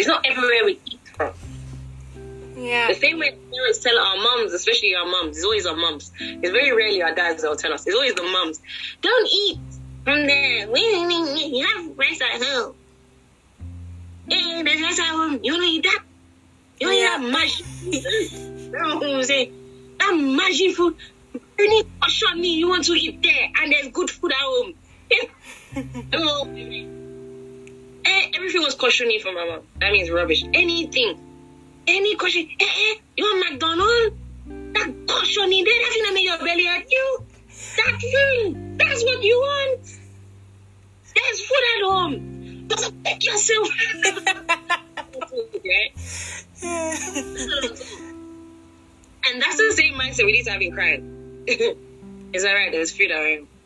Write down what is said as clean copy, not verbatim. It's not everywhere we eat from. Yeah. The same way parents tell our mums, especially our mums, it's always our mums. It's very rarely our dads that will tell us. It's always the mums. Don't eat from there. You have rice at home. Hey, there's rice at home. You don't eat that. You don't eat that magic. That's what I'm saying. That magic food. You need to show me you want to eat there and there's good food at home. Everything was cautioning for my mom. That means rubbish. Anything. Any caution. You want McDonald's? That cautioning, that thing that made your belly hurt you. That thing. That's what you want. There's food at home. Don't pick yourself. And that's the same mindset we need to have in crime. Is that right? There's food at home.